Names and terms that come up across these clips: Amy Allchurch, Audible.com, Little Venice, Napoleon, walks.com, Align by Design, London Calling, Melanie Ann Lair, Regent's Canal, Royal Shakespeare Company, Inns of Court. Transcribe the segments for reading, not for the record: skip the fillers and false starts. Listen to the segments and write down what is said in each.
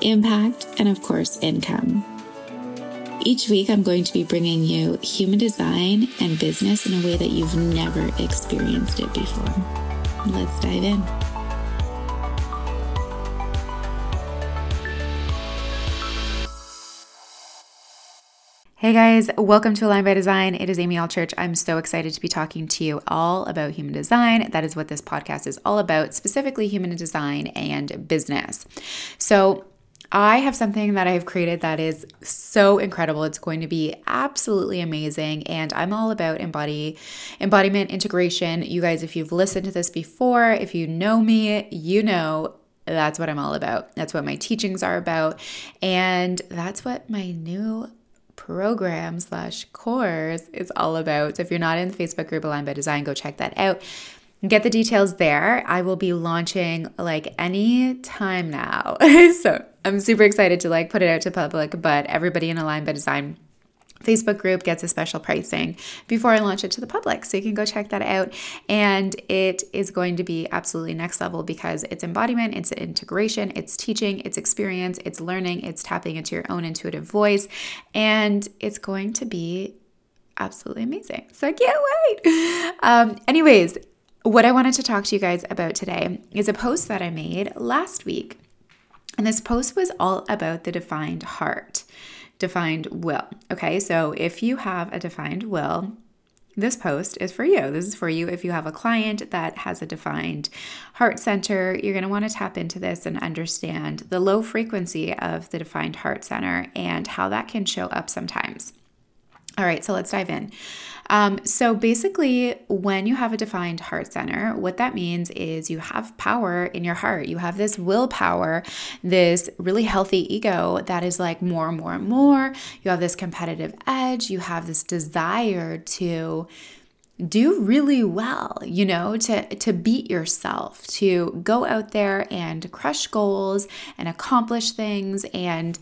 impact, and of course, income. Each week, I'm going to be bringing you human design and business in a way that you've never experienced it before. Let's dive in. Hey guys, welcome to Align by Design. It is Amy Allchurch. I'm so excited to be talking to you all about human design. That is what this podcast is all about, specifically human design and business. So I have something that I've created that is so incredible. It's going to be absolutely amazing. And I'm all about embodiment, integration. You guys, if you've listened to this before, if you know me, you know that's what I'm all about. That's what my teachings are about. And that's what my new program/course is all about. So if you're not in the Facebook group Align by Design, go check that out. Get the details there. I will be launching like any time now. So I'm super excited to put it out to public, but everybody in Align by Design Facebook group gets a special pricing before I launch it to the public. So you can go check that out. And it is going to be absolutely next level because it's embodiment, it's integration, it's teaching, it's experience, it's learning, it's tapping into your own intuitive voice. And it's going to be absolutely amazing. So I can't wait. Anyways, what I wanted to talk to you guys about today is a post that I made last week. And this post was all about the defined heart. Defined will. Okay, so if you have a defined will, this post is for you. This is for you. If you have a client that has a defined heart center, you're going to want to tap into this and understand the low frequency of the defined heart center and how that can show up sometimes. All right, so let's dive in. So basically, when you have a defined heart center, what that means is you have power in your heart. You have this willpower, this really healthy ego that is like more and more and more. You have this competitive edge. You have this desire to do really well, you know, to beat yourself, to go out there and crush goals and accomplish things and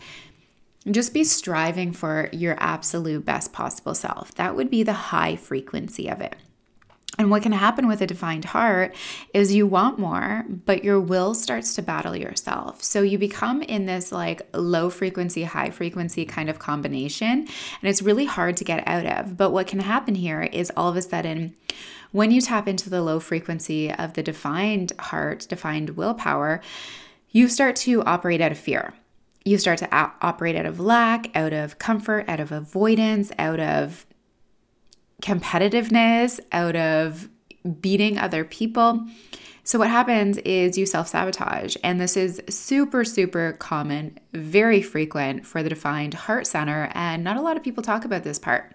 just be striving for your absolute best possible self. That would be the high frequency of it. And what can happen with a defined heart is you want more, but your will starts to battle yourself. So you become in this low frequency, high frequency kind of combination, and it's really hard to get out of. But what can happen here is all of a sudden, when you tap into the low frequency of the defined heart, defined willpower, you start to operate out of fear. You start to operate out of lack, out of comfort, out of avoidance, out of competitiveness, out of beating other people. So what happens is you self-sabotage, and this is super, super common, very frequent for the defined heart center, and not a lot of people talk about this part.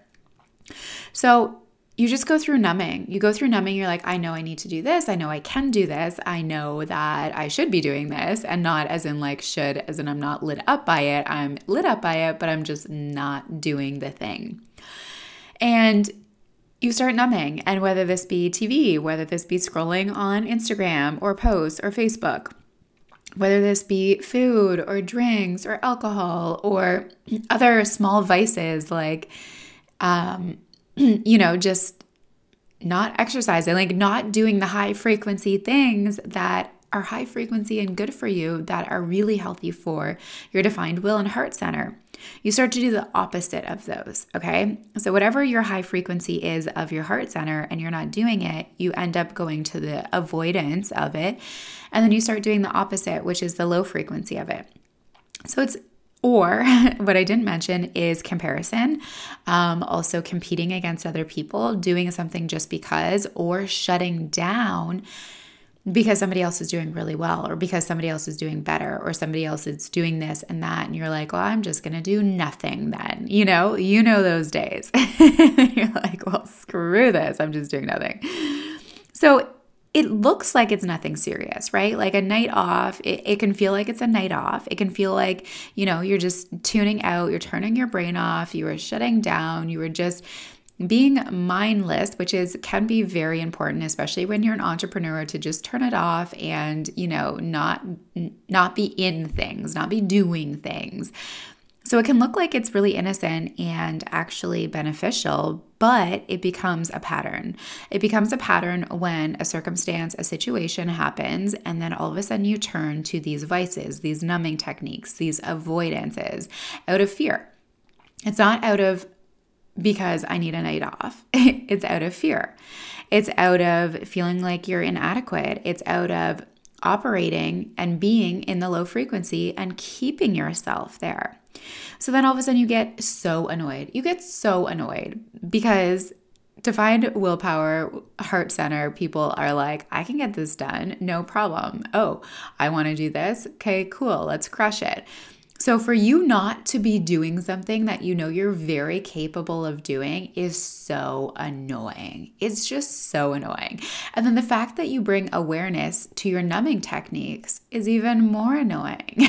So you just go through numbing. You go through numbing. You're like, I know I need to do this. I know I can do this. I know that I should be doing this, and not as in should, as in I'm not lit up by it. I'm lit up by it, but I'm just not doing the thing. And you start numbing. And whether this be TV, whether this be scrolling on Instagram or posts or Facebook, whether this be food or drinks or alcohol or other small vices just not exercising, not doing the high frequency things that are high frequency and good for you, that are really healthy for your defined will and heart center. You start to do the opposite of those, okay? So whatever your high frequency is of your heart center and you're not doing it, you end up going to the avoidance of it. And then you start doing the opposite, which is the low frequency of it. So Or what I didn't mention is comparison, also competing against other people, doing something just because, or shutting down because somebody else is doing really well, or because somebody else is doing better, or somebody else is doing this and that. And you're like, well, I'm just going to do nothing then, you know those days. You're like, well, screw this. I'm just doing nothing. So it looks like it's nothing serious, right? Like a night off, it can feel like it's a night off. It can feel like, you know, you're just tuning out, you're turning your brain off, you are shutting down, you are just being mindless, which can be very important, especially when you're an entrepreneur, to just turn it off and, you know, not be in things, not be doing things. So it can look like it's really innocent and actually beneficial, but it becomes a pattern. It becomes a pattern when a circumstance, a situation happens, and then all of a sudden you turn to these vices, these numbing techniques, these avoidances out of fear. It's not out of because I need a night off. It's out of fear. It's out of feeling like you're inadequate. It's out of operating and being in the low frequency and keeping yourself there. So then all of a sudden you get so annoyed. You get so annoyed because defined willpower, heart center people are like, I can get this done, no problem. Oh, I want to do this. Okay, cool. Let's crush it. So for you not to be doing something that you know you're very capable of doing is so annoying. It's just so annoying. And then the fact that you bring awareness to your numbing techniques is even more annoying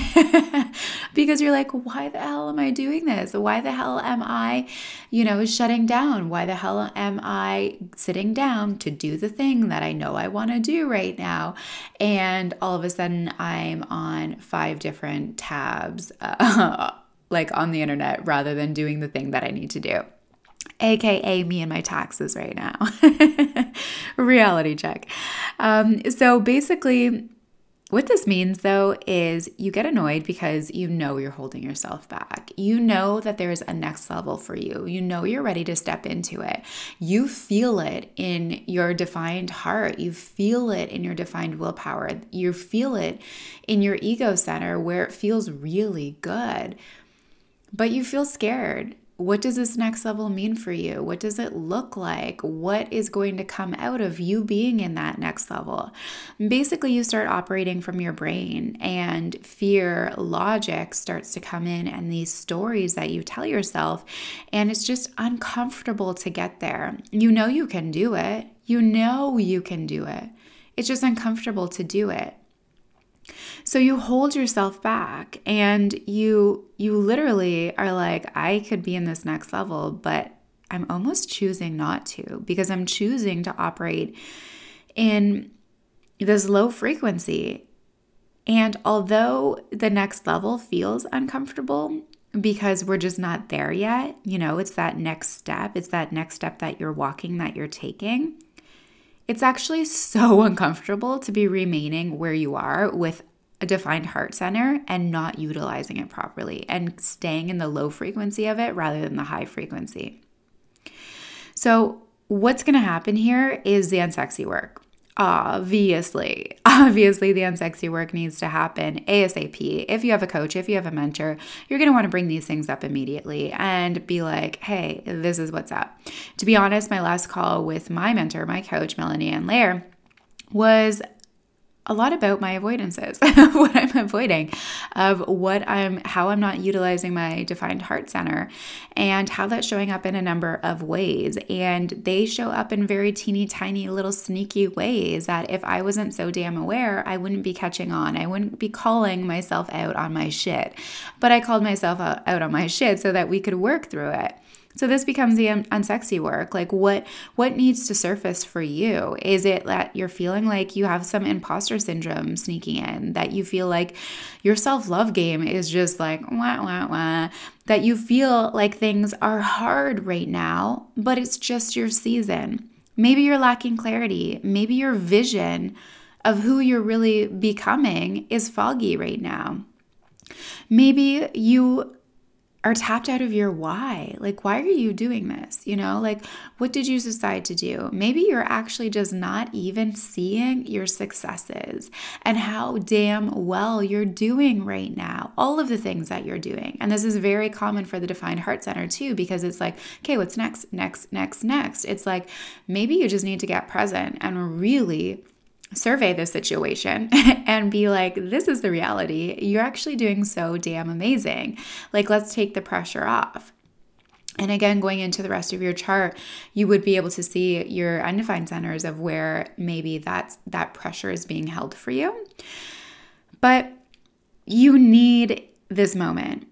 because you're like, why the hell am I doing this? Why the hell am I, you know, shutting down? Why the hell am I sitting down to do the thing that I know I want to do right now? And all of a sudden I'm on 5 different tabs like on the internet rather than doing the thing that I need to do, AKA me and my taxes right now. Reality check. So basically what this means though is you get annoyed because you know you're holding yourself back. You know that there is a next level for you. You know you're ready to step into it. You feel it in your defined heart. You feel it in your defined willpower. You feel it in your ego center where it feels really good, but you feel scared. What does this next level mean for you? What does it look like? What is going to come out of you being in that next level? Basically, you start operating from your brain and fear, logic starts to come in and these stories that you tell yourself, and it's just uncomfortable to get there. You know you can do it. You know you can do it. It's just uncomfortable to do it. So you hold yourself back and you literally are like, I could be in this next level, but I'm almost choosing not to because I'm choosing to operate in this low frequency. And although the next level feels uncomfortable because we're just not there yet, you know, it's that next step. It's that next step that you're walking, that you're taking. It's actually so uncomfortable to be remaining where you are with a defined heart center and not utilizing it properly and staying in the low frequency of it rather than the high frequency. So what's going to happen here is the unsexy work. Obviously the unsexy work needs to happen ASAP. If you have a coach, if you have a mentor, you're going to want to bring these things up immediately and be like, hey, this is what's up. To be honest, my last call with my mentor, my coach, Melanie Ann Lair, was a lot about my avoidances, of what I'm avoiding, of how I'm not utilizing my defined heart center and how that's showing up in a number of ways. And they show up in very teeny tiny little sneaky ways that if I wasn't so damn aware, I wouldn't be catching on. I wouldn't be calling myself out on my shit, but I called myself out on my shit so that we could work through it. So this becomes the unsexy work. Like what needs to surface for you? Is it that you're feeling like you have some imposter syndrome sneaking in, that you feel like your self-love game is just like, wah, wah, wah, that you feel like things are hard right now, but it's just your season. Maybe you're lacking clarity. Maybe your vision of who you're really becoming is foggy right now. Maybe you are tapped out of your why. Like, why are you doing this? You know, like, what did you decide to do? Maybe you're actually just not even seeing your successes and how damn well you're doing right now, all of the things that you're doing. And this is very common for the defined heart center too, because it's like, okay, what's next, next, next, next? It's like, maybe you just need to get present and really survey the situation and be like, this is the reality. You're actually doing so damn amazing. Like, let's take the pressure off. And again, going into the rest of your chart, you would be able to see your undefined centers of where maybe that pressure is being held for you. But you need this moment.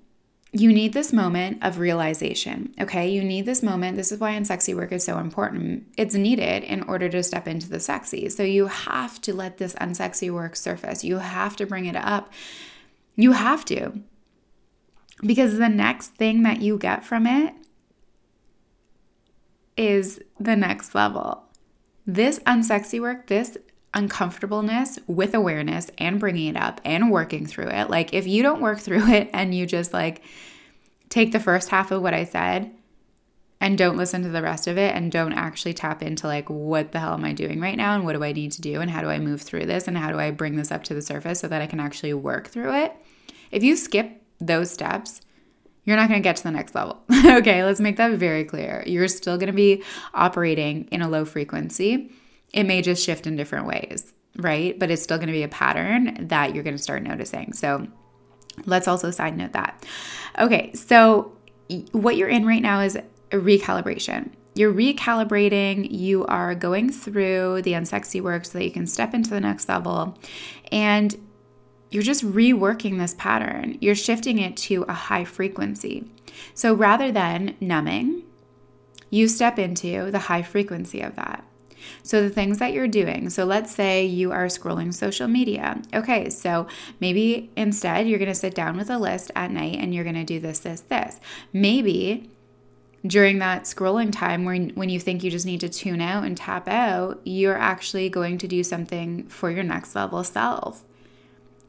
You need this moment of realization, okay? You need this moment. This is why unsexy work is so important. It's needed in order to step into the sexy. So you have to let this unsexy work surface. You have to bring it up. You have to. Because the next thing that you get from it is the next level. This unsexy work, this uncomfortableness with awareness and bringing it up and working through it. Like if you don't work through it and you just like take the first half of what I said and don't listen to the rest of it and don't actually tap into like what the hell am I doing right now and what do I need to do and how do I move through this and how do I bring this up to the surface so that I can actually work through it. If you skip those steps, you're not going to get to the next level. Okay, let's make that very clear. You're still going to be operating in a low frequency. It may just shift in different ways, right? But it's still going to be a pattern that you're going to start noticing. So let's also side note that. Okay, so what you're in right now is a recalibration. You're recalibrating. You are going through the unsexy work so that you can step into the next level. And you're just reworking this pattern. You're shifting it to a high frequency. So rather than numbing, you step into the high frequency of that. So the things that you're doing, so let's say you are scrolling social media. Okay, so maybe instead you're going to sit down with a list at night and you're going to do this, this, this. Maybe during that scrolling time when you think you just need to tune out and tap out, you're actually going to do something for your next level self,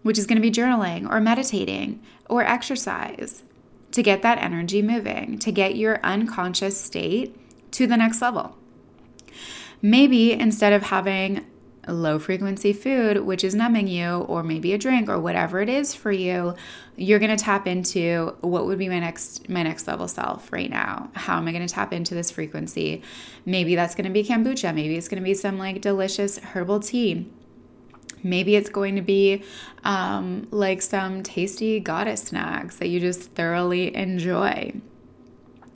which is going to be journaling or meditating or exercise to get that energy moving, to get your unconscious state to the next level. Maybe instead of having low frequency food, which is numbing you, or maybe a drink or whatever it is for you, you're going to tap into what would be my next level self right now. How am I going to tap into this frequency? Maybe that's going to be kombucha. Maybe it's going to be some like delicious herbal tea. Maybe it's going to be like some tasty goddess snacks that you just thoroughly enjoy.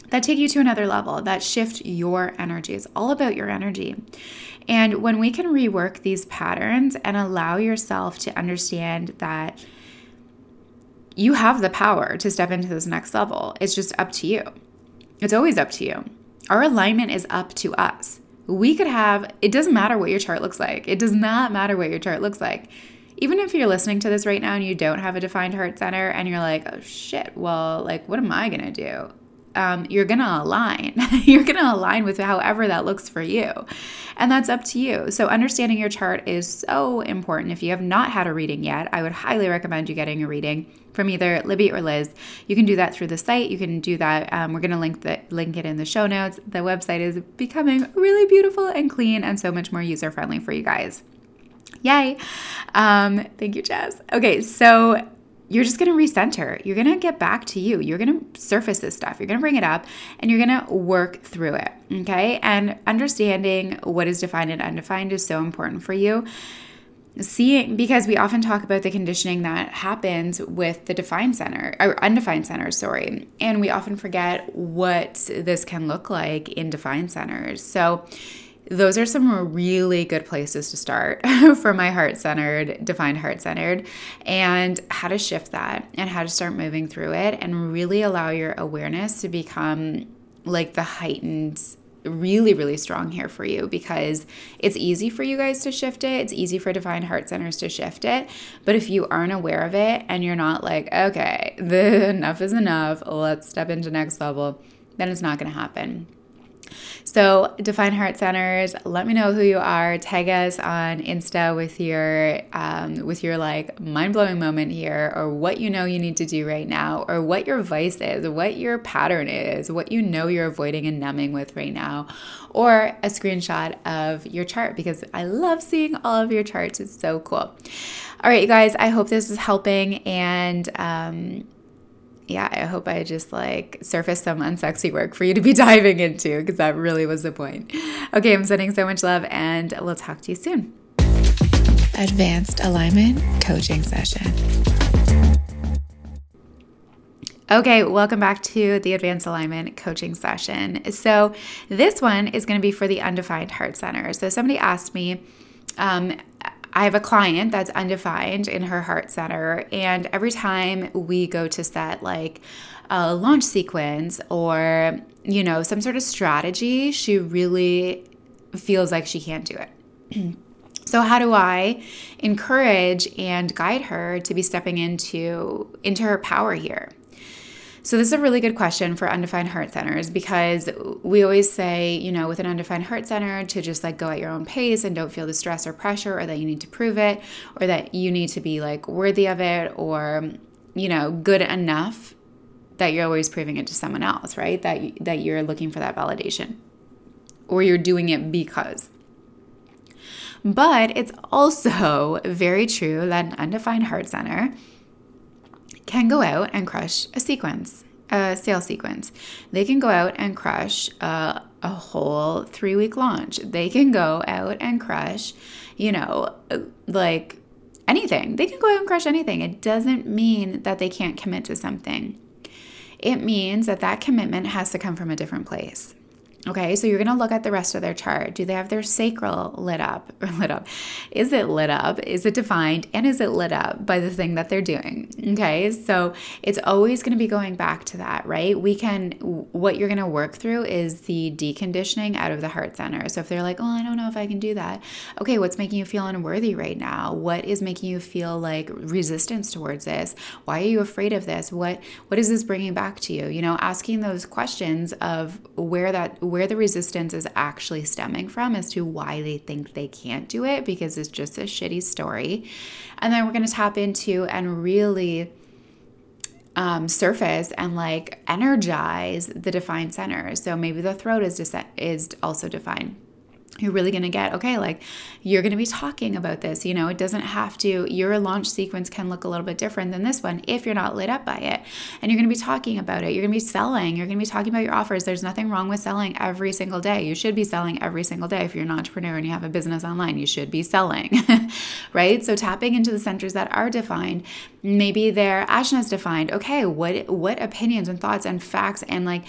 That take you to another level, that shift your energy. It's all about your energy. And when we can rework these patterns and allow yourself to understand that you have the power to step into this next level, it's just up to you. It's always up to you. Our alignment is up to us. We could have, it doesn't matter what your chart looks like. It does not matter what your chart looks like. Even if you're listening to this right now and you don't have a defined heart center and you're like, oh shit, well, like, what am I going to do? You're going to align. You're going to align with however that looks for you. And that's up to you. So understanding your chart is so important. If you have not had a reading yet, I would highly recommend you getting a reading from either Libby or Liz. You can do that through the site. You can do that. We're going to link it in the show notes. The website is becoming really beautiful and clean and so much more user-friendly for you guys. Yay. Thank you, Jess. Okay, so you're just going to recenter. You're going to get back to you. You're going to surface this stuff. You're going to bring it up and you're going to work through it, okay? And understanding what is defined and undefined is so important for you. Seeing, because we often talk about the conditioning that happens with the defined center, or undefined centers, sorry. And we often forget what this can look like in defined centers. So those are some really good places to start for my heart-centered, defined heart-centered, and how to shift that and how to start moving through it and really allow your awareness to become like the heightened, really, really strong here for you, because it's easy for you guys to shift it. It's easy for defined heart centers to shift it. But if you aren't aware of it and you're not like, okay, enough is enough, let's step into next level, then it's not going to happen. So define heart centers, let me know who you are. Tag us on Insta with your like mind-blowing moment here, or what you know you need to do right now, or what your vice is, what your pattern is, what you know you're avoiding and numbing with right now, or a screenshot of your chart, because I love seeing all of your charts. It's so cool. All right, you guys, I hope this is helping, and yeah, I hope I just like surfaced some unsexy work for you to be diving into, because that really was the point. Okay, I'm sending so much love and we'll talk to you soon. Advanced Alignment Coaching Session. Okay, welcome back to the Advanced Alignment Coaching Session. So this one is going to be for the undefined heart center. So somebody asked me, I have a client that's undefined in her heart center, and every time we go to set like a launch sequence or, you know, some sort of strategy, she really feels like she can't do it. So how do I encourage and guide her to be stepping into her power here? So this is a really good question for undefined heart centers, because we always say, you know, with an undefined heart center to just like go at your own pace and don't feel the stress or pressure or that you need to prove it or that you need to be like worthy of it or, you know, good enough that you're always proving it to someone else, right? That you're looking for that validation or you're doing it because. But it's also very true that an undefined heart center can go out and crush a sequence, a sales sequence. They can go out and crush a whole 3-week launch. They can go out and crush, you know, like anything. They can go out and crush anything. It doesn't mean that they can't commit to something. It means that that commitment has to come from a different place. Okay, so you're going to look at the rest of their chart. Do they have their sacral lit up? Is it lit up? Is it defined? And is it lit up by the thing that they're doing? Okay, so it's always going to be going back to that, right? What you're going to work through is the deconditioning out of the heart center. So if they're like, oh, I don't know if I can do that. Okay, what's making you feel unworthy right now? What is making you feel like resistance towards this? Why are you afraid of this? What is this bringing back to you? You know, asking those questions of where the resistance is actually stemming from as to why they think they can't do it, because it's just a shitty story. And then we're going to tap into and really surface and like energize the defined center. So maybe the throat is also defined. You're really going to get, okay, like you're going to be talking about this, you know, it doesn't have to, your launch sequence can look a little bit different than this one if you're not lit up by it. And you're going to be talking about it. You're going to be selling. You're going to be talking about your offers. There's nothing wrong with selling every single day. You should be selling every single day. If you're an entrepreneur and you have a business online, you should be selling, right? So tapping into the centers that are defined, maybe their Ashna is defined. Okay, what opinions and thoughts and facts and like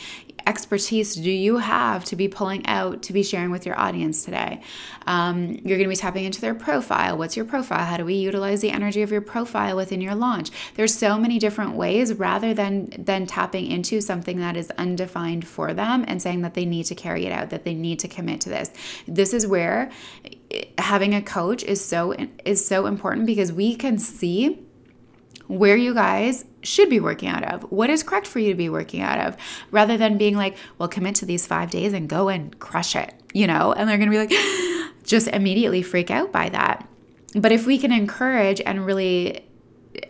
expertise do you have to be pulling out to be sharing with your audience today? You're going to be tapping into their profile. What's your profile? How do we utilize the energy of your profile within your launch? There's so many different ways rather than tapping into something that is undefined for them and saying that they need to carry it out, that they need to commit to this. This is where having a coach is so important, because we can see where you guys should be working out of, what is correct for you to be working out of, rather than being like, well, commit to these 5 days and go and crush it, you know, and they're going to be like, just immediately freak out by that. But if we can encourage and really,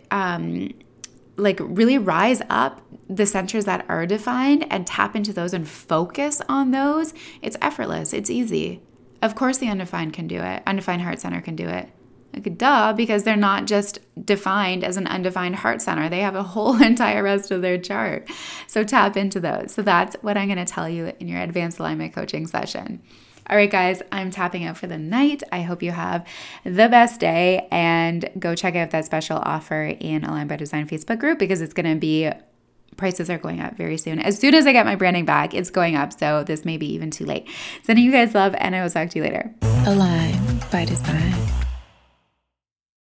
really rise up the centers that are defined and tap into those and focus on those, it's effortless. It's easy. Of course, the undefined can do it. Undefined heart center can do it. Like, duh, because they're not just defined as an undefined heart center. They have a whole entire rest of their chart. So tap into those. So that's what I'm going to tell you in your Advanced Alignment Coaching session. All right, guys, I'm tapping out for the night. I hope you have the best day, and go check out that special offer in Align by Design Facebook group, because it's going to be, prices are going up very soon. As soon as I get my branding back, it's going up. So this may be even too late. Sending you guys love, and I will talk to you later. Align by Design.